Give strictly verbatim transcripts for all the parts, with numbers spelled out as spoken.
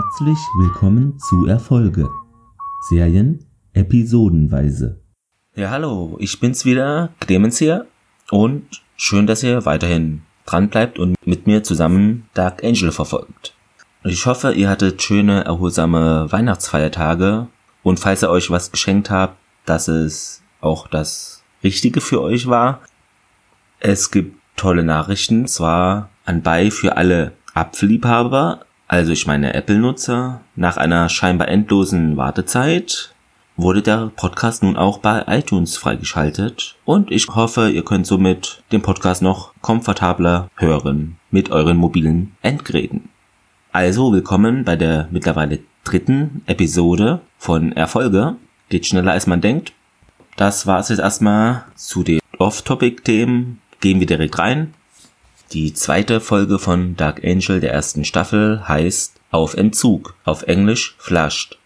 Herzlich willkommen zu Erfolge. Serien episodenweise. Ja, hallo, ich bin's wieder, Clemens hier. Und schön, dass ihr weiterhin dran bleibt und mit mir zusammen Dark Angel verfolgt. Ich hoffe, ihr hattet schöne, erholsame Weihnachtsfeiertage. Und falls ihr euch was geschenkt habt, dass es auch das Richtige für euch war. Es gibt tolle Nachrichten, zwar anbei für alle Apfelliebhaber, also ich meine Apple-Nutzer. Nach einer scheinbar endlosen Wartezeit wurde der Podcast nun auch bei iTunes freigeschaltet. Und ich hoffe, ihr könnt somit den Podcast noch komfortabler hören mit euren mobilen Endgeräten. Also willkommen bei der mittlerweile dritten Episode von Erfolge. Geht schneller als man denkt. Das war es jetzt erstmal zu den Off-Topic-Themen. Gehen wir direkt rein. Die zweite Folge von Dark Angel der ersten Staffel heißt Auf Entzug, auf Englisch Flushed.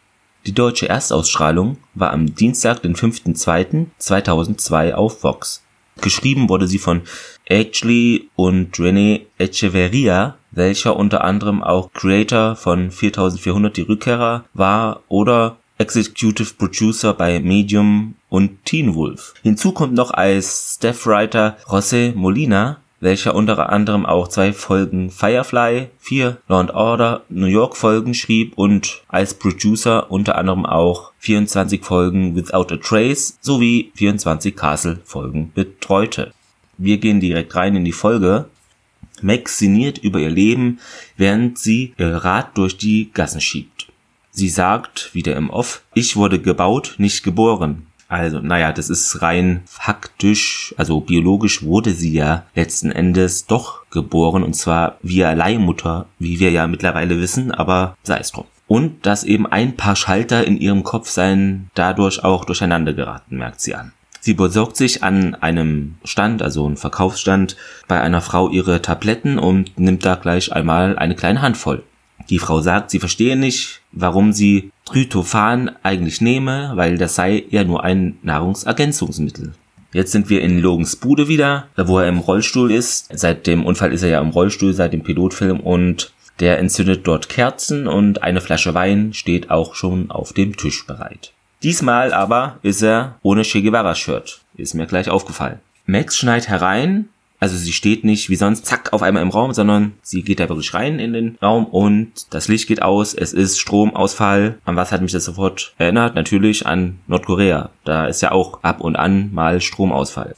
Die deutsche Erstausstrahlung war am Dienstag, den fünften zweiten zweitausendzwei auf Vox. Geschrieben wurde sie von Ashley und Rene Echeverria, welcher unter anderem auch Creator von viertausendvierhundert Die Rückkehrer war oder Executive Producer bei Medium und Teen Wolf. Hinzu kommt noch als Staff-Writer José Molina, welcher unter anderem auch zwei Folgen Firefly, vier Law and Order New York Folgen schrieb und als Producer unter anderem auch vierundzwanzig Folgen Without a Trace sowie vierundzwanzig Castle Folgen betreute. Wir gehen direkt rein in die Folge. Meg sinniert über ihr Leben, während sie ihr Rad durch die Gassen schiebt. Sie sagt, wieder im Off, ich wurde gebaut, nicht geboren. Also, naja, das ist rein faktisch, also biologisch wurde sie ja letzten Endes doch geboren, und zwar via Leihmutter, wie wir ja mittlerweile wissen, aber sei es drum. Und dass eben ein paar Schalter in ihrem Kopf seien dadurch auch durcheinander geraten, merkt sie an. Sie besorgt sich an einem Stand, also einem Verkaufsstand, bei einer Frau ihre Tabletten und nimmt da gleich einmal eine kleine Handvoll. Die Frau sagt, sie verstehe nicht, warum sie Tryptophan eigentlich nehme, weil das sei ja nur ein Nahrungsergänzungsmittel. Jetzt sind wir in Logans Bude wieder, wo er im Rollstuhl ist. Seit dem Unfall ist er ja im Rollstuhl, seit dem Pilotfilm, und der entzündet dort Kerzen und eine Flasche Wein steht auch schon auf dem Tisch bereit. Diesmal aber ist er ohne Che Guevara-Shirt, ist mir gleich aufgefallen. Max schneit herein. Also sie steht nicht wie sonst, zack, auf einmal im Raum, sondern sie geht da wirklich rein in den Raum und das Licht geht aus, es ist Stromausfall. An was hat mich das sofort erinnert? Natürlich an Nordkorea, da ist ja auch ab und an mal Stromausfall.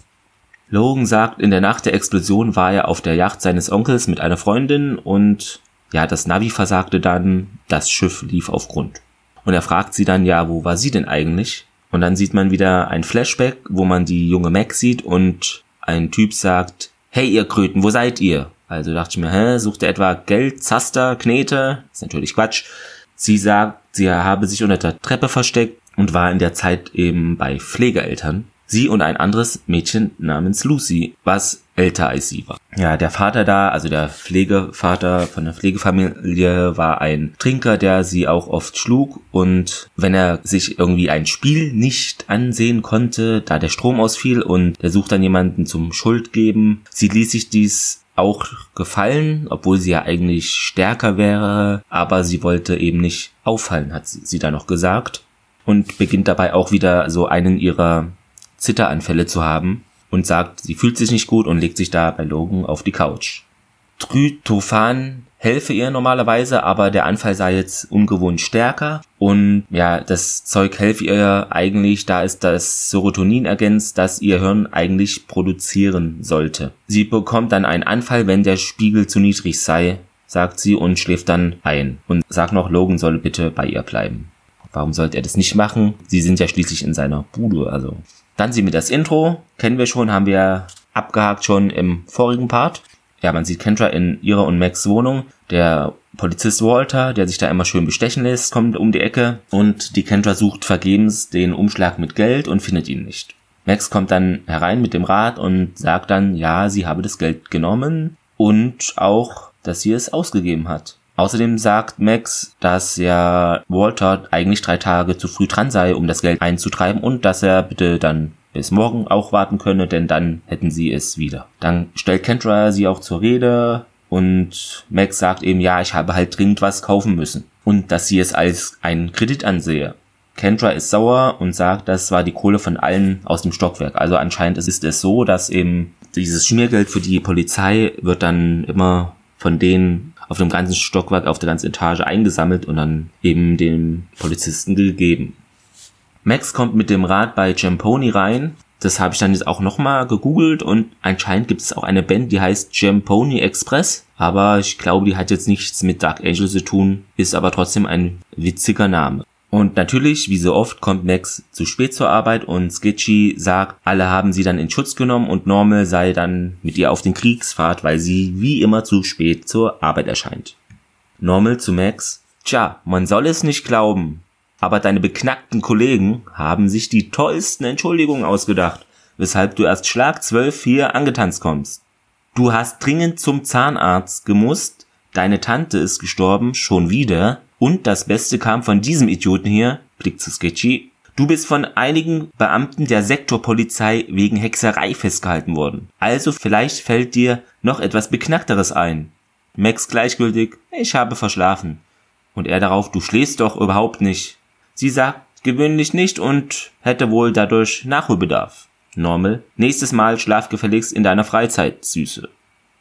Logan sagt, in der Nacht der Explosion war er auf der Yacht seines Onkels mit einer Freundin und ja, das Navi versagte dann, das Schiff lief auf Grund. Und er fragt sie dann, ja, wo war sie denn eigentlich? Und dann sieht man wieder ein Flashback, wo man die junge Meg sieht und ein Typ sagt, hey ihr Kröten, wo seid ihr? Also dachte ich mir, hä, sucht er etwa Geld, Zaster, Knete? Ist natürlich Quatsch. Sie sagt, sie habe sich unter der Treppe versteckt und war in der Zeit eben bei Pflegeeltern. Sie und ein anderes Mädchen namens Lucy, was älter als sie war. Ja, der Vater da, also der Pflegevater von der Pflegefamilie, war ein Trinker, der sie auch oft schlug. Und wenn er sich irgendwie ein Spiel nicht ansehen konnte, da der Strom ausfiel und er sucht dann jemanden zum Schuldgeben, sie ließ sich dies auch gefallen, obwohl sie ja eigentlich stärker wäre, aber sie wollte eben nicht auffallen, hat sie, sie da noch gesagt. Und beginnt dabei auch wieder so einen ihrer Zitteranfälle zu haben und sagt, sie fühlt sich nicht gut und legt sich da bei Logan auf die Couch. Tryptophan helfe ihr normalerweise, aber der Anfall sei jetzt ungewohnt stärker und ja, das Zeug helfe ihr eigentlich, da es das Serotonin ergänzt, das ihr Hirn eigentlich produzieren sollte. Sie bekommt dann einen Anfall, wenn der Spiegel zu niedrig sei, sagt sie und schläft dann ein und sagt noch, Logan solle bitte bei ihr bleiben. Warum sollte er das nicht machen? Sie sind ja schließlich in seiner Bude, also. Dann sehen wir das Intro. Kennen wir schon, haben wir abgehakt schon im vorigen Part. Ja, man sieht Kendra in ihrer und Max Wohnung. Der Polizist Walter, der sich da immer schön bestechen lässt, kommt um die Ecke. Und die Kendra sucht vergebens den Umschlag mit Geld und findet ihn nicht. Max kommt dann herein mit dem Rad und sagt dann, ja, sie habe das Geld genommen und auch, dass sie es ausgegeben hat. Außerdem sagt Max, dass ja Walter eigentlich drei Tage zu früh dran sei, um das Geld einzutreiben und dass er bitte dann bis morgen auch warten könne, denn dann hätten sie es wieder. Dann stellt Kendra sie auch zur Rede und Max sagt eben, ja, ich habe halt dringend was kaufen müssen. und dass sie es als einen Kredit ansehe. Kendra ist sauer und sagt, das war die Kohle von allen aus dem Stockwerk. Also anscheinend ist es so, dass eben dieses Schmiergeld für die Polizei wird dann immer von denen auf dem ganzen Stockwerk, auf der ganzen Etage eingesammelt und dann eben dem Polizisten gegeben. Max kommt mit dem Rad bei Jam Pony rein. Das habe ich dann jetzt auch nochmal gegoogelt und anscheinend gibt es auch eine Band, die heißt Jam Pony Express. Aber ich glaube, die hat jetzt nichts mit Dark Angel zu tun, ist aber trotzdem ein witziger Name. Und natürlich, wie so oft, kommt Max zu spät zur Arbeit und Sketchy sagt, alle haben sie dann in Schutz genommen und Normal sei dann mit ihr auf den Kriegsfahrt, weil sie wie immer zu spät zur Arbeit erscheint. Normal zu Max, tja, man soll es nicht glauben, aber deine beknackten Kollegen haben sich die tollsten Entschuldigungen ausgedacht, weshalb du erst Schlag zwölf hier angetanzt kommst. Du hast dringend zum Zahnarzt gemusst, deine Tante ist gestorben, schon wieder. Und das Beste kam von diesem Idioten hier, Blick zu Sketchy, du bist von einigen Beamten der Sektorpolizei wegen Hexerei festgehalten worden. Also vielleicht fällt dir noch etwas Beknackteres ein. Max gleichgültig, ich habe verschlafen. Und er darauf, du schläfst doch überhaupt nicht. Sie sagt, gewöhnlich nicht und hätte wohl dadurch Nachholbedarf. Normal, nächstes Mal schlaf gefälligst in deiner Freizeit, Süße.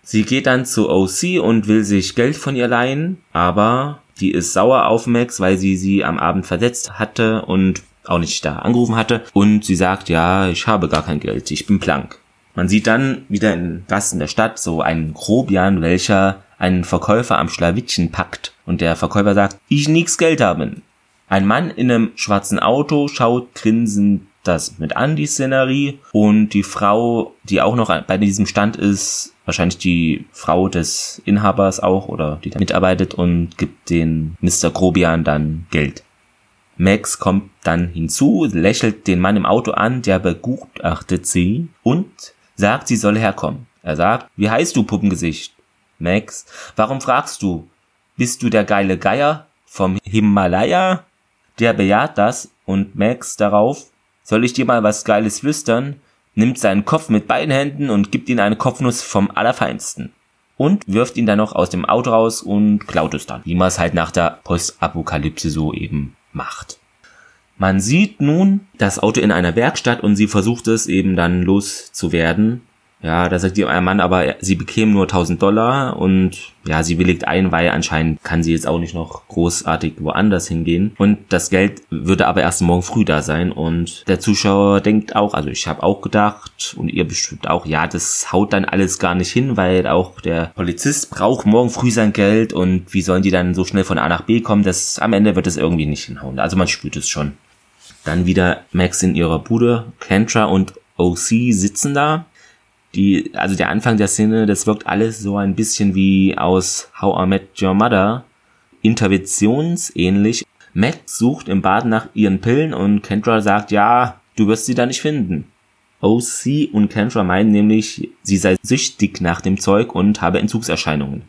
Sie geht dann zu O C und will sich Geld von ihr leihen, aber die ist sauer auf Max, weil sie sie am Abend versetzt hatte und auch nicht da angerufen hatte. Und sie sagt, ja, ich habe gar kein Geld, ich bin blank. Man sieht dann wieder in Gassen der Stadt so einen Grobian, welcher einen Verkäufer am Schlawittchen packt. Und der Verkäufer sagt, ich nix Geld haben. Ein Mann in einem schwarzen Auto schaut grinsend das mit an, die Szenerie. Und die Frau, die auch noch bei diesem Stand ist, wahrscheinlich die Frau des Inhabers auch oder die da mitarbeitet und gibt den Mister Grobian dann Geld. Max kommt dann hinzu, lächelt den Mann im Auto an, der begutachtet sie und sagt, sie solle herkommen. Er sagt, wie heißt du, Puppengesicht? Max, warum fragst du? Bist du der geile Geier vom Himalaya? Der bejaht das und Max darauf, soll ich dir mal was Geiles flüstern? Nimmt seinen Kopf mit beiden Händen und gibt ihm eine Kopfnuss vom Allerfeinsten. Und wirft ihn dann noch aus dem Auto raus und klaut es dann, wie man es halt nach der Postapokalypse so eben macht. Man sieht nun das Auto in einer Werkstatt und sie versucht es eben dann loszuwerden. Ja, da sagt ihr ein Mann, aber sie bekäme nur tausend Dollar und ja, sie willigt ein, weil anscheinend kann sie jetzt auch nicht noch großartig woanders hingehen. Und das Geld würde aber erst morgen früh da sein und der Zuschauer denkt auch, also ich habe auch gedacht und ihr bestimmt auch, ja, das haut dann alles gar nicht hin, weil auch der Polizist braucht morgen früh sein Geld und wie sollen die dann so schnell von A nach B kommen, das am Ende wird es irgendwie nicht hinhauen. Also man spürt es schon. Dann wieder Max in ihrer Bude, Kendra und O C sitzen da. Die, also der Anfang der Szene, das wirkt alles so ein bisschen wie aus How I Met Your Mother, interventionsähnlich. Max sucht im Bad nach ihren Pillen und Kendra sagt, ja, du wirst sie da nicht finden. O C und Kendra meinen nämlich, sie sei süchtig nach dem Zeug und habe Entzugserscheinungen.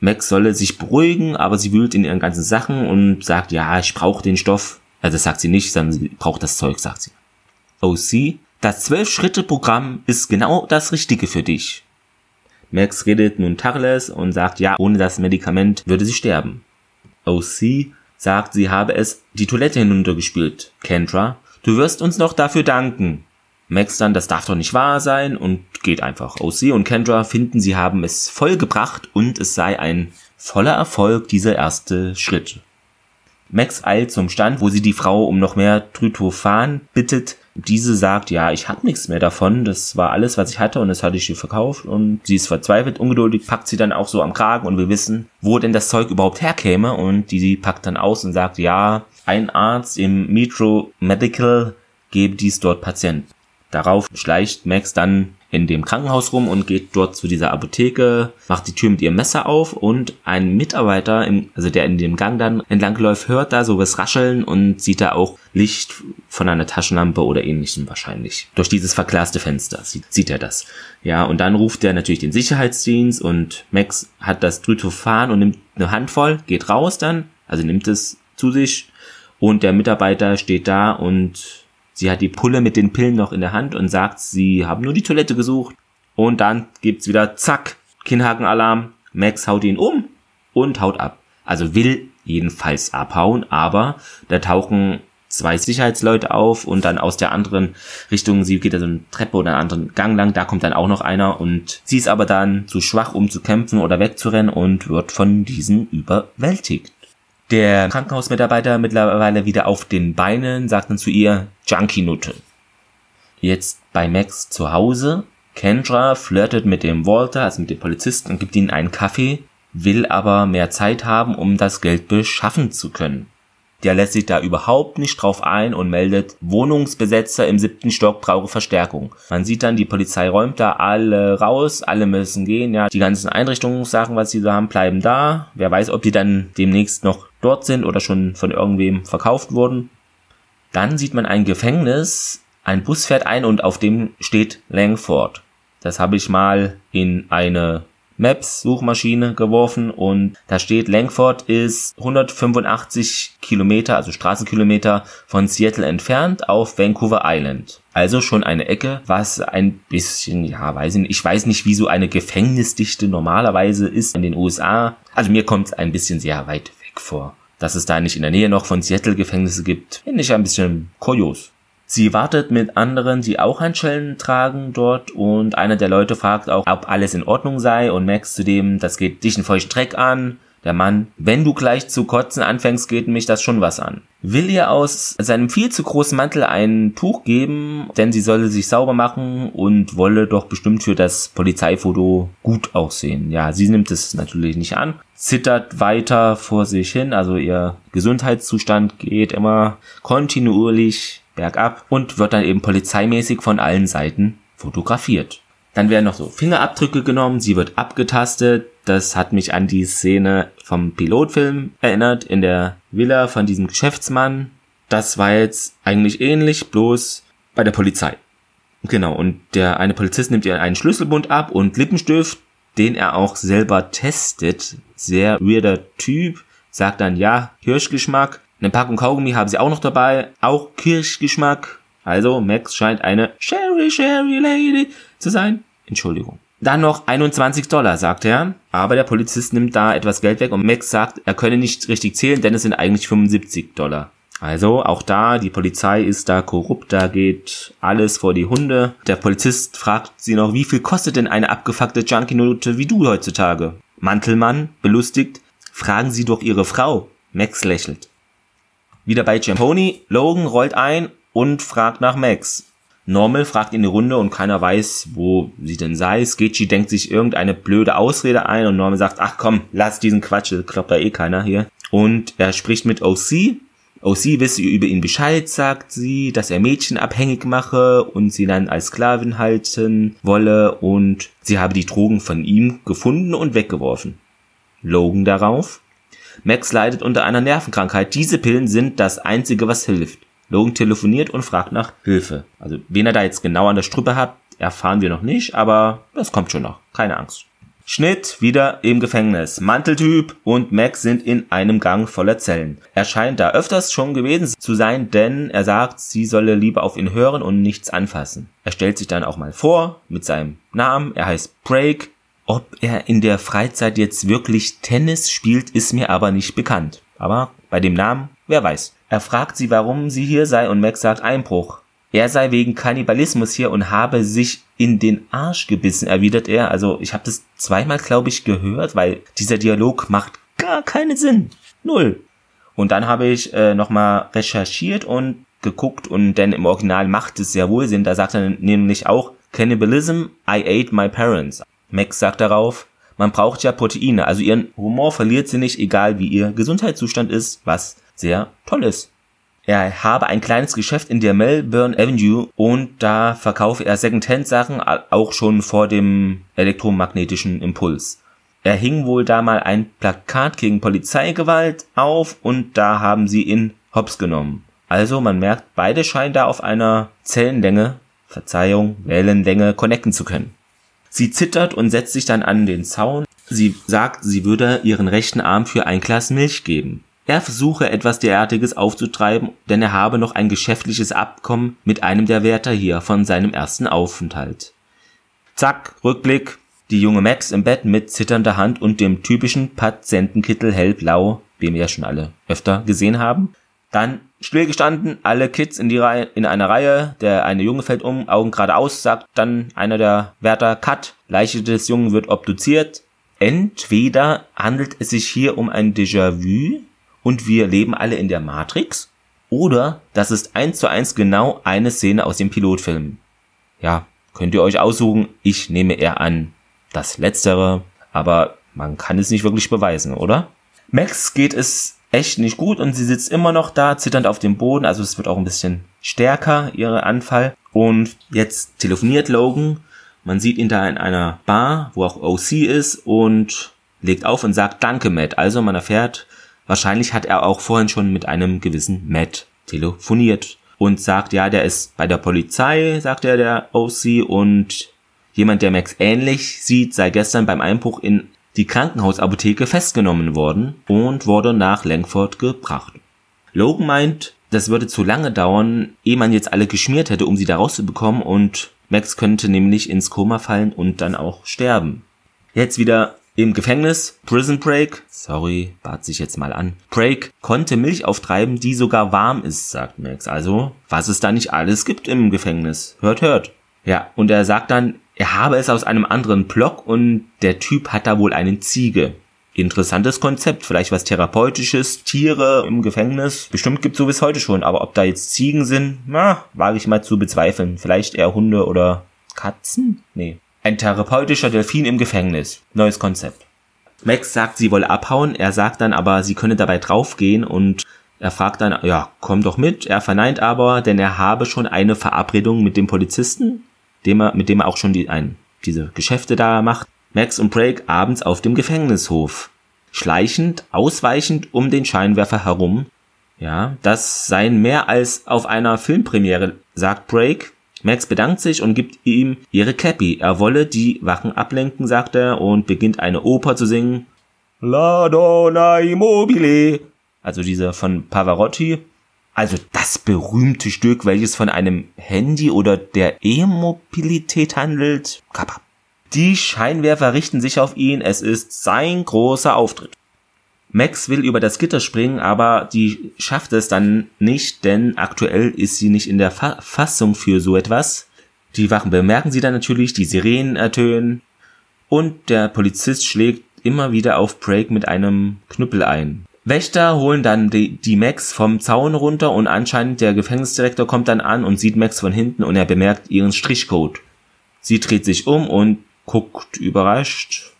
Max solle sich beruhigen, aber sie wühlt in ihren ganzen Sachen und sagt, ja, ich brauche den Stoff. Also das sagt sie nicht, sondern sie braucht das Zeug, sagt sie. O C, das zwölf-Schritte-Programm ist genau das Richtige für dich. Max redet nun Tacheles und sagt, ja, ohne das Medikament würde sie sterben. O C sagt, sie habe es die Toilette hinuntergespült. Kendra, du wirst uns noch dafür danken. Max dann, das darf doch nicht wahr sein und geht einfach. O C und Kendra finden, sie haben es vollgebracht und es sei ein voller Erfolg, dieser erste Schritt. Max eilt zum Stand, wo sie die Frau um noch mehr Tryptophan bittet. Diese sagt, ja, ich hab nichts mehr davon, das war alles, was ich hatte und das hatte ich ihr verkauft und sie ist verzweifelt, ungeduldig, packt sie dann auch so am Kragen und will wissen, wo denn das Zeug überhaupt herkäme und die, die packt dann aus und sagt, ja, ein Arzt im Metro Medical gebe dies dort Patienten. Darauf schleicht Max dann in dem Krankenhaus rum und geht dort zu dieser Apotheke, macht die Tür mit ihrem Messer auf und ein Mitarbeiter, im, also der in dem Gang dann entlangläuft, hört da so was rascheln und sieht da auch Licht von einer Taschenlampe oder ähnlichem wahrscheinlich. Durch dieses verglaste Fenster sieht, sieht er das. Ja, und dann ruft er natürlich den Sicherheitsdienst und Max hat das Tryptophan und nimmt eine Handvoll, geht raus dann, also nimmt es zu sich und der Mitarbeiter steht da und sie hat die Pulle mit den Pillen noch in der Hand und sagt, sie haben nur die Toilette gesucht. Und dann gibt's wieder, zack, Kinnhakenalarm. Max haut ihn um und haut ab. Also will jedenfalls abhauen, aber da tauchen zwei Sicherheitsleute auf und dann aus der anderen Richtung, sie geht da so eine Treppe oder einen anderen Gang lang, da kommt dann auch noch einer und sie ist aber dann zu schwach, um zu kämpfen oder wegzurennen und wird von diesen überwältigt. Der Krankenhausmitarbeiter, mittlerweile wieder auf den Beinen, sagt dann zu ihr, Junkie-Nutte. Jetzt bei Max zu Hause, Kendra flirtet mit dem Walter, also mit dem Polizisten, und gibt ihnen einen Kaffee, will aber mehr Zeit haben, um das Geld beschaffen zu können. Der lässt sich da überhaupt nicht drauf ein und meldet, Wohnungsbesetzer im siebten Stock brauche Verstärkung. Man sieht dann, die Polizei räumt da alle raus, alle müssen gehen, ja, die ganzen Einrichtungssachen, was sie da haben, bleiben da. Wer weiß, ob die dann demnächst noch dort sind oder schon von irgendwem verkauft wurden. Dann sieht man ein Gefängnis, ein Bus fährt ein und auf dem steht Langford. Das habe ich mal in eine Maps-Suchmaschine geworfen und da steht, Langford ist hundertfünfundachtzig Kilometer, also Straßenkilometer von Seattle entfernt auf Vancouver Island. Also schon eine Ecke, was ein bisschen, ja, weiß ich nicht, ich weiß nicht, wie so eine Gefängnisdichte normalerweise ist in den U S A. Also mir kommt es ein bisschen sehr weit weg vor. Dass es da nicht in der Nähe noch von Seattle Gefängnisse gibt, finde ich ein bisschen kurios. Sie wartet mit anderen, die auch Handschellen tragen dort und einer der Leute fragt auch, ob alles in Ordnung sei und Max zudem, das geht dich einen feuchten Dreck an. Der Mann, wenn du gleich zu kotzen anfängst, geht mich das schon was an. Will ihr aus seinem viel zu großen Mantel ein Tuch geben, denn sie solle sich sauber machen und wolle doch bestimmt für das Polizeifoto gut aussehen. Ja, sie nimmt es natürlich nicht an, zittert weiter vor sich hin, also ihr Gesundheitszustand geht immer kontinuierlich bergab und wird dann eben polizeimäßig von allen Seiten fotografiert. Dann werden noch so Fingerabdrücke genommen, sie wird abgetastet. Das hat mich an die Szene vom Pilotfilm erinnert, in der Villa von diesem Geschäftsmann. Das war jetzt eigentlich ähnlich, bloß bei der Polizei. Genau, und der eine Polizist nimmt ihr einen Schlüsselbund ab und Lippenstift, den er auch selber testet. Sehr weirder Typ, sagt dann, ja, Kirschgeschmack. Eine Packung Kaugummi haben sie auch noch dabei, auch Kirschgeschmack. Also Max scheint eine Sherry, Sherry Lady zu sein. Entschuldigung. Dann noch einundzwanzig Dollar, sagt er. Aber der Polizist nimmt da etwas Geld weg und Max sagt, er könne nicht richtig zählen, denn es sind eigentlich fünfundsiebzig Dollar. Also auch da, die Polizei ist da korrupt, da geht alles vor die Hunde. Der Polizist fragt sie noch, wie viel kostet denn eine abgefuckte Junkie-Note wie du heutzutage? Mantelmann, belustigt, fragen Sie doch Ihre Frau. Max lächelt. Wieder bei Jam Pony, Logan rollt ein und fragt nach Max. Normal fragt in die Runde und keiner weiß, wo sie denn sei. Sketchy denkt sich irgendeine blöde Ausrede ein und Normal sagt, ach komm, lass diesen Quatsch, das kloppt da eh keiner hier. Und er spricht mit O C. O C wisse über ihn Bescheid, sagt sie, dass er Mädchen abhängig mache und sie dann als Sklavin halten wolle und sie habe die Drogen von ihm gefunden und weggeworfen. Logan darauf. Max leidet unter einer Nervenkrankheit. Diese Pillen sind das Einzige, was hilft. Logan telefoniert und fragt nach Hilfe. Also wen er da jetzt genau an der Strippe hat, erfahren wir noch nicht, aber das kommt schon noch. Keine Angst. Schnitt, wieder im Gefängnis. Manteltyp und Max sind in einem Gang voller Zellen. Er scheint da öfters schon gewesen zu sein, denn er sagt, sie solle lieber auf ihn hören und nichts anfassen. Er stellt sich dann auch mal vor mit seinem Namen. Er heißt Break. Ob er in der Freizeit jetzt wirklich Tennis spielt, ist mir aber nicht bekannt. Aber bei dem Namen, wer weiß. Er fragt sie, warum sie hier sei und Max sagt Einbruch. Er sei wegen Kannibalismus hier und habe sich in den Arsch gebissen, erwidert er. Also ich habe das zweimal, glaube ich, gehört, weil dieser Dialog macht gar keinen Sinn. Null. Und dann habe ich äh, nochmal recherchiert und geguckt und denn im Original macht es sehr wohl Sinn. Da sagt er nämlich auch Cannibalism, I ate my parents. Max sagt darauf, man braucht ja Proteine, also ihren Humor verliert sie nicht, egal wie ihr Gesundheitszustand ist, was sehr toll ist. Er habe ein kleines Geschäft in der Melbourne Avenue und da verkaufe er Secondhand-Sachen, auch schon vor dem elektromagnetischen Impuls. Er hing wohl da mal ein Plakat gegen Polizeigewalt auf und da haben sie ihn hops genommen. Also man merkt, beide scheinen da auf einer Zellenlänge, Verzeihung, Wellenlänge connecten zu können. Sie zittert und setzt sich dann an den Zaun. Sie sagt, sie würde ihren rechten Arm für ein Glas Milch geben. Er versuche etwas derartiges aufzutreiben, denn er habe noch ein geschäftliches Abkommen mit einem der Wärter hier von seinem ersten Aufenthalt. Zack, Rückblick. Die junge Max im Bett mit zitternder Hand und dem typischen Patientenkittel hellblau den wir ja schon alle öfter gesehen haben. Dann stillgestanden, alle Kids in, die Reihe, in einer Reihe, der eine Junge fällt um, Augen geradeaus, sagt dann einer der Wärter, Cut, Leiche des Jungen wird obduziert. Entweder handelt es sich hier um ein Déjà-vu und wir leben alle in der Matrix, oder das ist eins zu eins genau eine Szene aus dem Pilotfilm. Ja, könnt ihr euch aussuchen, ich nehme eher an das Letztere, aber man kann es nicht wirklich beweisen, oder? Max geht es echt nicht gut und sie sitzt immer noch da, zitternd auf dem Boden, also es wird auch ein bisschen stärker, ihr Anfall. Und jetzt telefoniert Logan, man sieht ihn da in einer Bar, wo auch O C ist, und legt auf und sagt Danke, Matt. Also man erfährt, wahrscheinlich hat er auch vorhin schon mit einem gewissen Matt telefoniert und sagt, ja, der ist bei der Polizei, sagt er, der O C, und jemand, der Max ähnlich sieht, sei gestern beim Einbruch in die Krankenhausapotheke festgenommen worden und wurde nach Langford gebracht. Logan meint, das würde zu lange dauern, ehe man jetzt alle geschmiert hätte, um sie da rauszubekommen, und Max könnte nämlich ins Koma fallen und dann auch sterben. Jetzt wieder im Gefängnis, Prison Break, sorry, bat sich jetzt mal an, Break konnte Milch auftreiben, die sogar warm ist, sagt Max, also was es da nicht alles gibt im Gefängnis, hört, hört. Ja, und er sagt dann, er habe es aus einem anderen Block und der Typ hat da wohl eine Ziege. Interessantes Konzept, vielleicht was Therapeutisches, Tiere im Gefängnis. Bestimmt gibt's so bis heute schon, aber ob da jetzt Ziegen sind, na, wage ich mal zu bezweifeln. Vielleicht eher Hunde oder Katzen? Nee. Ein therapeutischer Delfin im Gefängnis. Neues Konzept. Max sagt, sie wolle abhauen, er sagt dann aber, sie könne dabei draufgehen und er fragt dann, ja, komm doch mit. Er verneint aber, denn er habe schon eine Verabredung mit dem Polizisten, Dem er, mit dem er auch schon die, ein, diese Geschäfte da macht. Max und Break abends auf dem Gefängnishof. Schleichend, ausweichend um den Scheinwerfer herum. Ja, das seien mehr als auf einer Filmpremiere, sagt Break. Max bedankt sich und gibt ihm ihre Cappy. Er wolle die Wachen ablenken, sagt er, und beginnt eine Oper zu singen. La donna mobile. Also diese von Pavarotti. Also das berühmte Stück, welches von einem Handy oder der E-Mobilität handelt. Kappa. Die Scheinwerfer richten sich auf ihn, es ist sein großer Auftritt. Max will über das Gitter springen, aber die schafft es dann nicht, denn aktuell ist sie nicht in der Fa- Fassung für so etwas. Die Wachen bemerken sie dann natürlich, die Sirenen ertönen und der Polizist schlägt immer wieder auf Break mit einem Knüppel ein. Wächter holen dann die, die Max vom Zaun runter und anscheinend der Gefängnisdirektor kommt dann an und sieht Max von hinten und er bemerkt ihren Strichcode. Sie dreht sich um und guckt überrascht.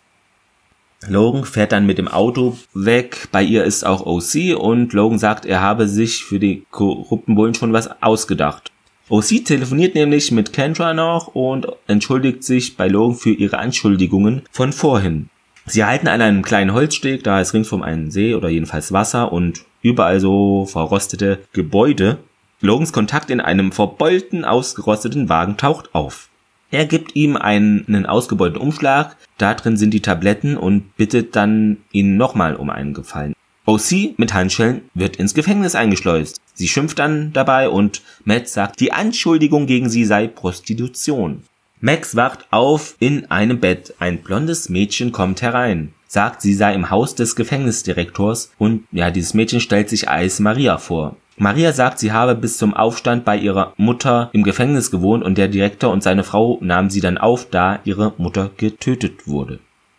Logan fährt dann mit dem Auto weg, bei ihr ist auch O C und Logan sagt, er habe sich für die korrupten Bullen schon was ausgedacht. O C telefoniert nämlich mit Kendra noch und entschuldigt sich bei Logan für ihre Anschuldigungen von vorhin. Sie halten an einem kleinen Holzsteg, da ist ringsum ein See oder jedenfalls Wasser und überall so verrostete Gebäude. Logans Kontakt in einem verbeulten, ausgerosteten Wagen taucht auf. Er gibt ihm einen, einen ausgebeulten Umschlag, da drin sind die Tabletten und bittet dann ihn nochmal um einen Gefallen. O C mit Handschellen wird ins Gefängnis eingeschleust. Sie schimpft dann dabei und Matt sagt, die Anschuldigung gegen sie sei Prostitution. Max wacht auf in einem Bett. Ein blondes Mädchen kommt herein, sagt, sie sei im Haus des Gefängnisdirektors und ja, dieses Mädchen stellt sich als Maria vor. Maria sagt, sie habe bis zum Aufstand bei ihrer Mutter im Gefängnis gewohnt und der Direktor und seine Frau nahmen sie dann auf, da ihre Mutter getötet wurde.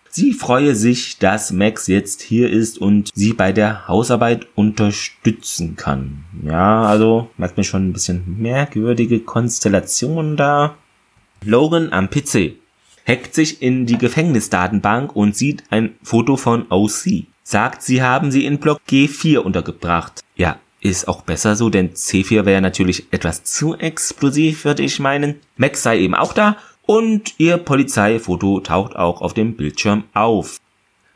Sie freue sich, dass Max jetzt hier ist und sie bei der Hausarbeit unterstützen kann. Ja, also merkt man schon ein bisschen merkwürdige Konstellationen da. Logan am P C hackt sich in die Gefängnisdatenbank und sieht ein Foto von O C. Sagt, sie haben sie in Block G vier untergebracht. Ja, ist auch besser so, denn C vier wäre natürlich etwas zu explosiv, würde ich meinen. Max sei eben auch da und ihr Polizeifoto taucht auch auf dem Bildschirm auf.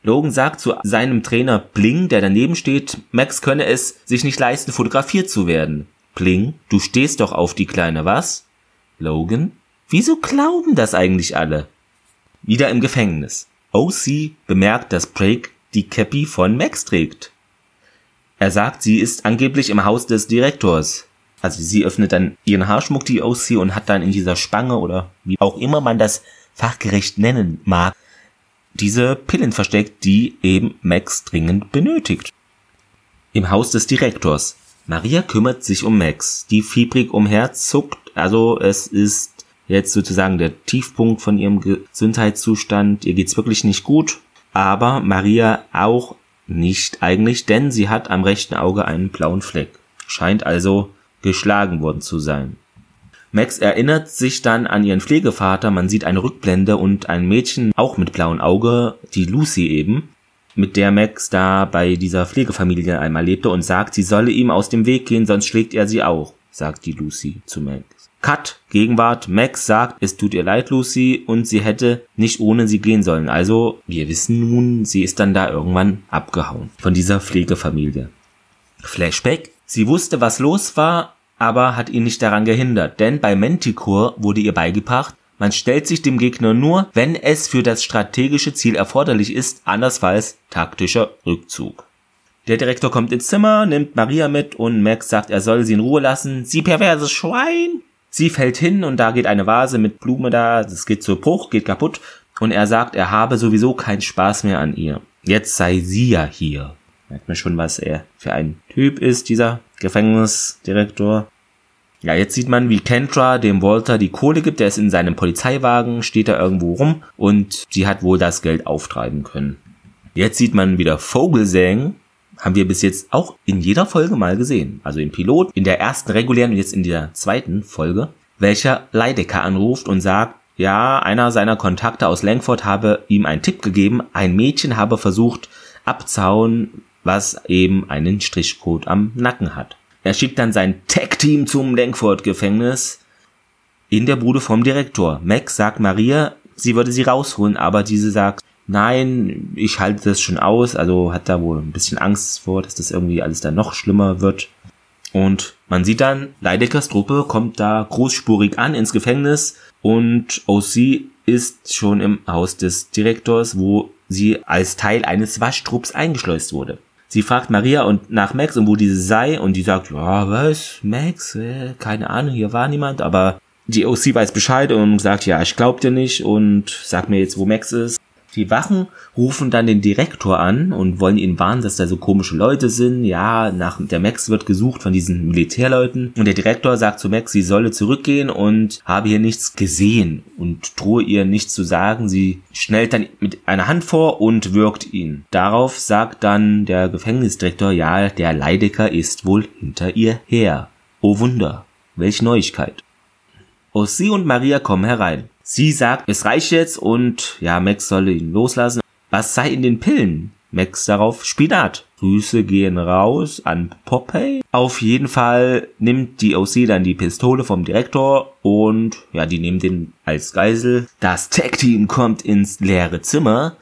Logan sagt zu seinem Trainer Bling, der daneben steht, Max könne es sich nicht leisten, fotografiert zu werden. Bling, du stehst doch auf die Kleine, was? Logan? Wieso glauben das eigentlich alle? Wieder im Gefängnis. O C bemerkt, dass Break die Cappy von Max trägt. Er sagt, sie ist angeblich im Haus des Direktors. Also sie öffnet dann ihren Haarschmuck, die O C, und hat dann in dieser Spange oder wie auch immer man das fachgerecht nennen mag, diese Pillen versteckt, die eben Max dringend benötigt. im Haus des Direktors. Maria kümmert sich um Max, die fiebrig umherzuckt. Also es ist jetzt sozusagen der Tiefpunkt von ihrem Gesundheitszustand. Ihr geht's wirklich nicht gut, aber Maria auch nicht eigentlich, denn sie hat am rechten Auge einen blauen Fleck. Scheint also geschlagen worden zu sein. Max erinnert sich dann an ihren Pflegevater. Man sieht eine Rückblende und ein Mädchen, auch mit blauem Auge, die Lucy eben, mit der Max da bei dieser Pflegefamilie einmal lebte, und sagt, sie solle ihm aus dem Weg gehen, sonst schlägt er sie auch, sagt die Lucy zu Max. Cut, Gegenwart, Max sagt, es tut ihr leid, Lucy, und sie hätte nicht ohne sie gehen sollen. Also, wir wissen nun, sie ist dann da irgendwann abgehauen von dieser Pflegefamilie. Flashback, sie wusste, was los war, aber hat ihn nicht daran gehindert, denn bei Manticore wurde ihr beigebracht, man stellt sich dem Gegner nur, wenn es für das strategische Ziel erforderlich ist, andersfalls taktischer Rückzug. Der Direktor kommt ins Zimmer, nimmt Maria mit und Max sagt, er soll sie in Ruhe lassen. Sie perverses Schwein! Sie fällt hin und da geht eine Vase mit Blume da, das geht zu Bruch, geht kaputt, und er sagt, er habe sowieso keinen Spaß mehr an ihr. Jetzt sei sie ja hier. Merkt man schon, was er für ein Typ ist, dieser Gefängnisdirektor. Ja, jetzt sieht man, wie Kendra dem Walter die Kohle gibt. Der ist in seinem Polizeiwagen, steht da irgendwo rum, und sie hat wohl das Geld auftreiben können. Jetzt sieht man wieder Vogelsang. Haben wir bis jetzt auch in jeder Folge mal gesehen. Also im Pilot, in der ersten regulären und jetzt in der zweiten Folge, welcher Leidecker anruft und sagt, ja, einer seiner Kontakte aus Langford habe ihm einen Tipp gegeben, ein Mädchen habe versucht abzuhauen, was eben einen Strichcode am Nacken hat. Er schickt dann sein Tag-Team zum Langford-Gefängnis in der Bude vom Direktor. Max sagt Maria, sie würde sie rausholen, aber diese sagt, nein, ich halte das schon aus, also hat da wohl ein bisschen Angst vor, dass das irgendwie alles dann noch schlimmer wird. Und man sieht dann, Leideckers Truppe kommt da großspurig an ins Gefängnis und O C ist schon im Haus des Direktors, wo sie als Teil eines Waschtrupps eingeschleust wurde. Sie fragt Maria und nach Max und wo diese sei, und die sagt, ja, was, Max, keine Ahnung, hier war niemand, aber die O C weiß Bescheid und sagt, ja, ich glaub dir nicht und sag mir jetzt, wo Max ist. Die Wachen rufen dann den Direktor an und wollen ihn warnen, dass da so komische Leute sind. Ja, nach der Max wird gesucht von diesen Militärleuten. Und der Direktor sagt zu Max, sie solle zurückgehen und habe hier nichts gesehen und drohe ihr nichts zu sagen. Sie schnellt dann mit einer Hand vor und wirkt ihn. Darauf sagt dann der Gefängnisdirektor, ja, der Leidecker ist wohl hinter ihr her. Oh Wunder, welch Neuigkeit. O C und Maria kommen herein. Sie sagt, es reicht jetzt und ja, Max solle ihn loslassen. Was sei in den Pillen? Max darauf, Spinat. Grüße gehen raus an Popey. Auf jeden Fall nimmt die O C dann die Pistole vom Direktor und ja, die nehmen den als Geisel. Das Tag-Team kommt ins leere Zimmer.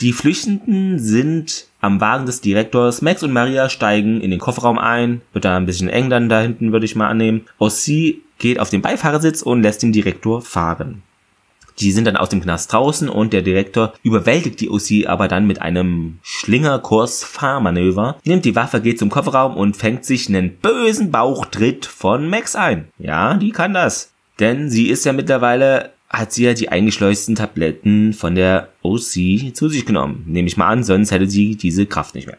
Die Flüchtenden sind am Wagen des Direktors. Max und Maria steigen in den Kofferraum ein. Wird da ein bisschen eng dann da hinten, würde ich mal annehmen. O C geht auf den Beifahrersitz und lässt den Direktor fahren. Die sind dann aus dem Knast draußen und der Direktor überwältigt die O C aber dann mit einem Schlingerkurs-Fahrmanöver, nimmt die Waffe, geht zum Kofferraum und fängt sich einen bösen Bauchtritt von Max ein. Ja, die kann das. Denn sie ist ja mittlerweile, hat sie ja die eingeschleusten Tabletten von der O C zu sich genommen. Nehme ich mal an, sonst hätte sie diese Kraft nicht mehr.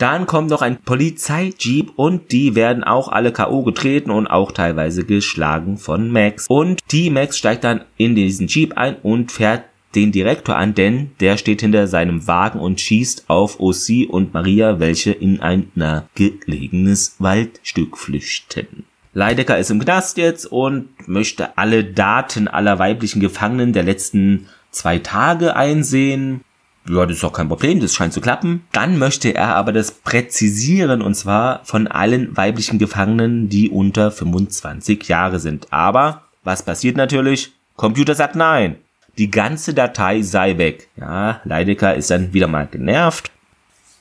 Dann kommt noch ein Polizeijeep und die werden auch alle K O getreten und auch teilweise geschlagen von Max. Und die Max steigt dann in diesen Jeep ein und fährt den Direktor an, denn der steht hinter seinem Wagen und schießt auf O C und Maria, welche in ein nahegelegenes Waldstück flüchten. Leidecker ist im Knast jetzt und möchte alle Daten aller weiblichen Gefangenen der letzten zwei Tage einsehen. Ja, das ist doch kein Problem, das scheint zu klappen. Dann möchte er aber das präzisieren, und zwar von allen weiblichen Gefangenen, die unter fünfundzwanzig Jahre sind. Aber was passiert natürlich? Computer sagt nein. Die ganze Datei sei weg. Ja, Leidecker ist dann wieder mal genervt.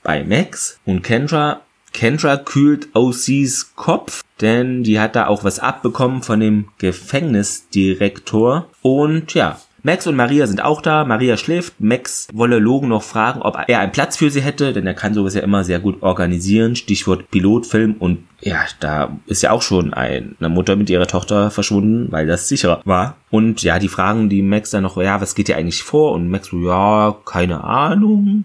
Bei Max und Kendra. Kendra kühlt O Cs Kopf, denn die hat da auch was abbekommen von dem Gefängnisdirektor. Und ja, Max und Maria sind auch da. Maria schläft. Max wolle Logan noch fragen, ob er einen Platz für sie hätte, denn er kann sowas ja immer sehr gut organisieren. Stichwort Pilotfilm. Und ja, da ist ja auch schon eine Mutter mit ihrer Tochter verschwunden, weil das sicherer war. Und ja, die fragen die Max dann noch, ja, was geht dir eigentlich vor? Und Max so, ja, keine Ahnung.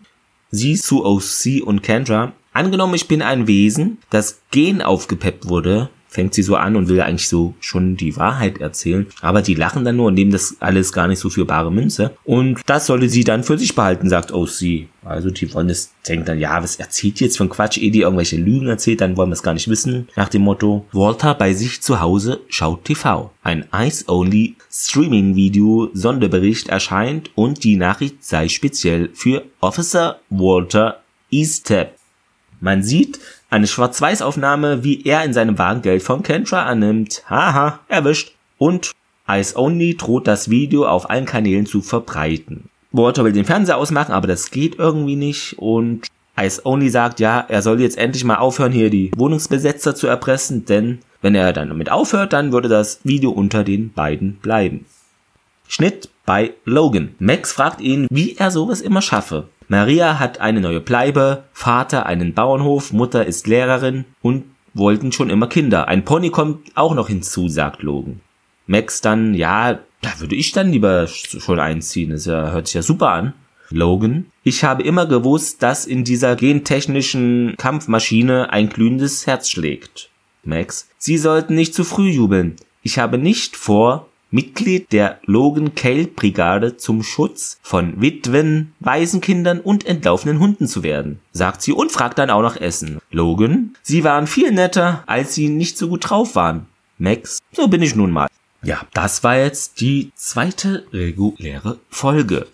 Sie zu O C und Kendra. Angenommen, ich bin ein Wesen, das Gen aufgepeppt wurde, fängt sie so an und will eigentlich so schon die Wahrheit erzählen. Aber die lachen dann nur und nehmen das alles gar nicht so für bare Münze. Und das sollte sie dann für sich behalten, sagt auch sie. Also die wollen es, denkt dann, ja, was erzählt die jetzt von Quatsch? Ehe die irgendwelche Lügen erzählt, dann wollen wir es gar nicht wissen. Nach dem Motto, Walter bei sich zu Hause schaut T V. Ein Ice Only Streaming Video Sonderbericht erscheint und die Nachricht sei speziell für Officer Walter Eastep. Man sieht eine Schwarz-Weiß-Aufnahme, wie er in seinem Wagen Geld von Kendra annimmt. Haha, erwischt. Und Ice Only droht das Video auf allen Kanälen zu verbreiten. Walter will den Fernseher ausmachen, aber das geht irgendwie nicht. Und Ice Only sagt, ja, er soll jetzt endlich mal aufhören, hier die Wohnungsbesetzer zu erpressen. Denn wenn er dann damit aufhört, dann würde das Video unter den beiden bleiben. Schnitt bei Logan. Max fragt ihn, wie er sowas immer schaffe. Maria hat eine neue Bleibe, Vater einen Bauernhof, Mutter ist Lehrerin und wollten schon immer Kinder. Ein Pony kommt auch noch hinzu, sagt Logan. Max dann, ja, da würde ich dann lieber schon einziehen, das hört sich ja super an. Logan, ich habe immer gewusst, dass in dieser gentechnischen Kampfmaschine ein glühendes Herz schlägt. Max, Sie sollten nicht zu früh jubeln. Ich habe nicht vor... Mitglied der Logan-Cale-Brigade zum Schutz von Witwen, Waisenkindern und entlaufenen Hunden zu werden, sagt sie und fragt dann auch nach Essen. Logan, Sie waren viel netter, als Sie nicht so gut drauf waren. Max, so bin ich nun mal. Ja, das war jetzt die zweite reguläre Folge.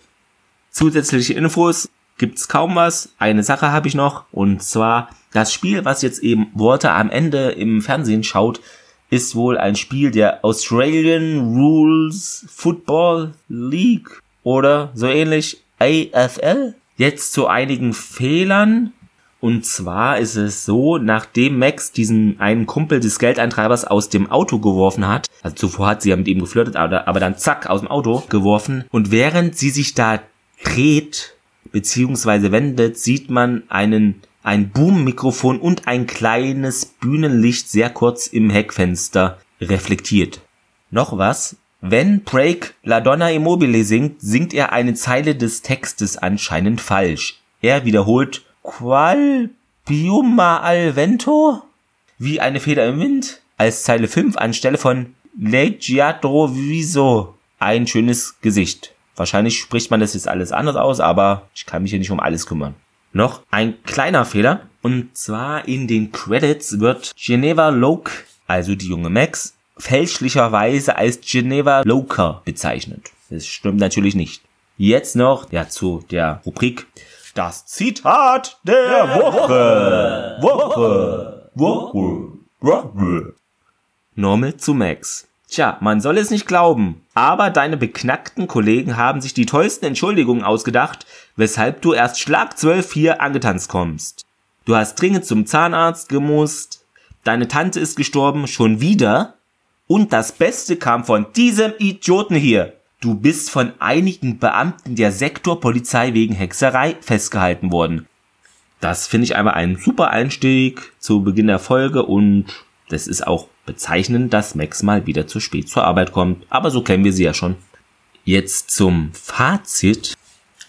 Zusätzliche Infos gibt's kaum was. Eine Sache habe ich noch, und zwar das Spiel, was jetzt eben Walter am Ende im Fernsehen schaut, ist wohl ein Spiel der Australian Rules Football League oder so ähnlich, A F L. Jetzt zu einigen Fehlern. Und zwar ist es so, nachdem Max diesen einen Kumpel des Geldeintreibers aus dem Auto geworfen hat, also zuvor hat sie ja mit ihm geflirtet, aber dann zack, aus dem Auto geworfen. Und während sie sich da dreht, beziehungsweise wendet, sieht man einen... ein Boom-Mikrofon und ein kleines Bühnenlicht sehr kurz im Heckfenster reflektiert. Noch was? Wenn Drake La Donna Mobile singt, singt er eine Zeile des Textes anscheinend falsch. Er wiederholt Qual Piuma al Vento wie eine Feder im Wind als Zeile fünf anstelle von Leggiadro Viso, ein schönes Gesicht. Wahrscheinlich spricht man das jetzt alles anders aus, aber ich kann mich hier nicht um alles kümmern. Noch ein kleiner Fehler, und zwar in den Credits wird Geneva Locke, also die junge Max, fälschlicherweise als Geneva Loker bezeichnet. Das stimmt natürlich nicht. Jetzt noch, ja, zu der Rubrik, das Zitat der Woche. Woche, Woche, Woche. Normal zu Max. Tja, man soll es nicht glauben, aber deine beknackten Kollegen haben sich die tollsten Entschuldigungen ausgedacht, weshalb du erst Schlag zwölf hier angetanzt kommst. Du hast dringend zum Zahnarzt gemusst, deine Tante ist gestorben, schon wieder, und das Beste kam von diesem Idioten hier. Du bist von einigen Beamten der Sektorpolizei wegen Hexerei festgehalten worden. Das finde ich einfach einen super Einstieg zu Beginn der Folge, und das ist auch bezeichnen, dass Max mal wieder zu spät zur Arbeit kommt, aber so kennen wir sie ja schon. Jetzt zum Fazit.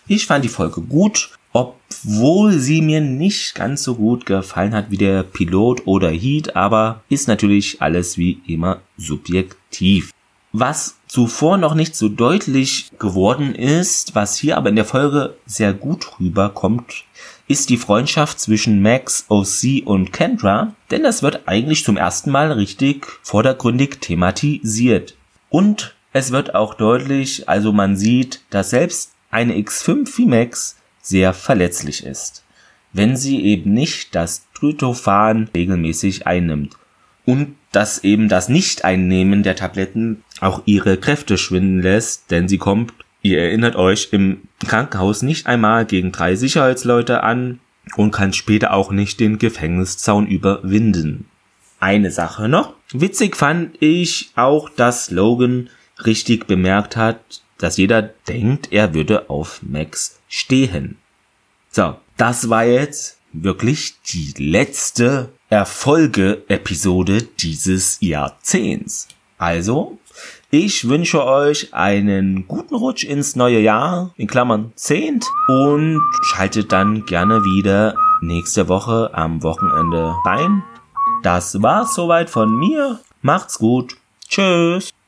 Ich fand die Folge gut, obwohl sie mir nicht ganz so gut gefallen hat wie der Pilot oder Heat, aber ist natürlich alles wie immer subjektiv. Was zuvor noch nicht so deutlich geworden ist, was hier aber in der Folge sehr gut rüberkommt, ist die Freundschaft zwischen Max, O C und Kendra, denn das wird eigentlich zum ersten Mal richtig vordergründig thematisiert. Und es wird auch deutlich, also man sieht, dass selbst eine X fünf wie Max sehr verletzlich ist, wenn sie eben nicht das Tryptophan regelmäßig einnimmt. Und dass eben das Nicht-Einnehmen der Tabletten auch ihre Kräfte schwinden lässt, denn sie kommt, ihr erinnert euch, im Krankenhaus nicht einmal gegen drei Sicherheitsleute an und kann später auch nicht den Gefängniszaun überwinden. Eine Sache noch. Witzig fand ich auch, dass Logan richtig bemerkt hat, dass jeder denkt, er würde auf Max stehen. So, das war jetzt wirklich die letzte Erfolge-Episode dieses Jahrzehnts. Also, ich wünsche euch einen guten Rutsch ins neue Jahr, in Klammern zehn, und schaltet dann gerne wieder nächste Woche am Wochenende rein. Das war's soweit von mir. Macht's gut. Tschüss.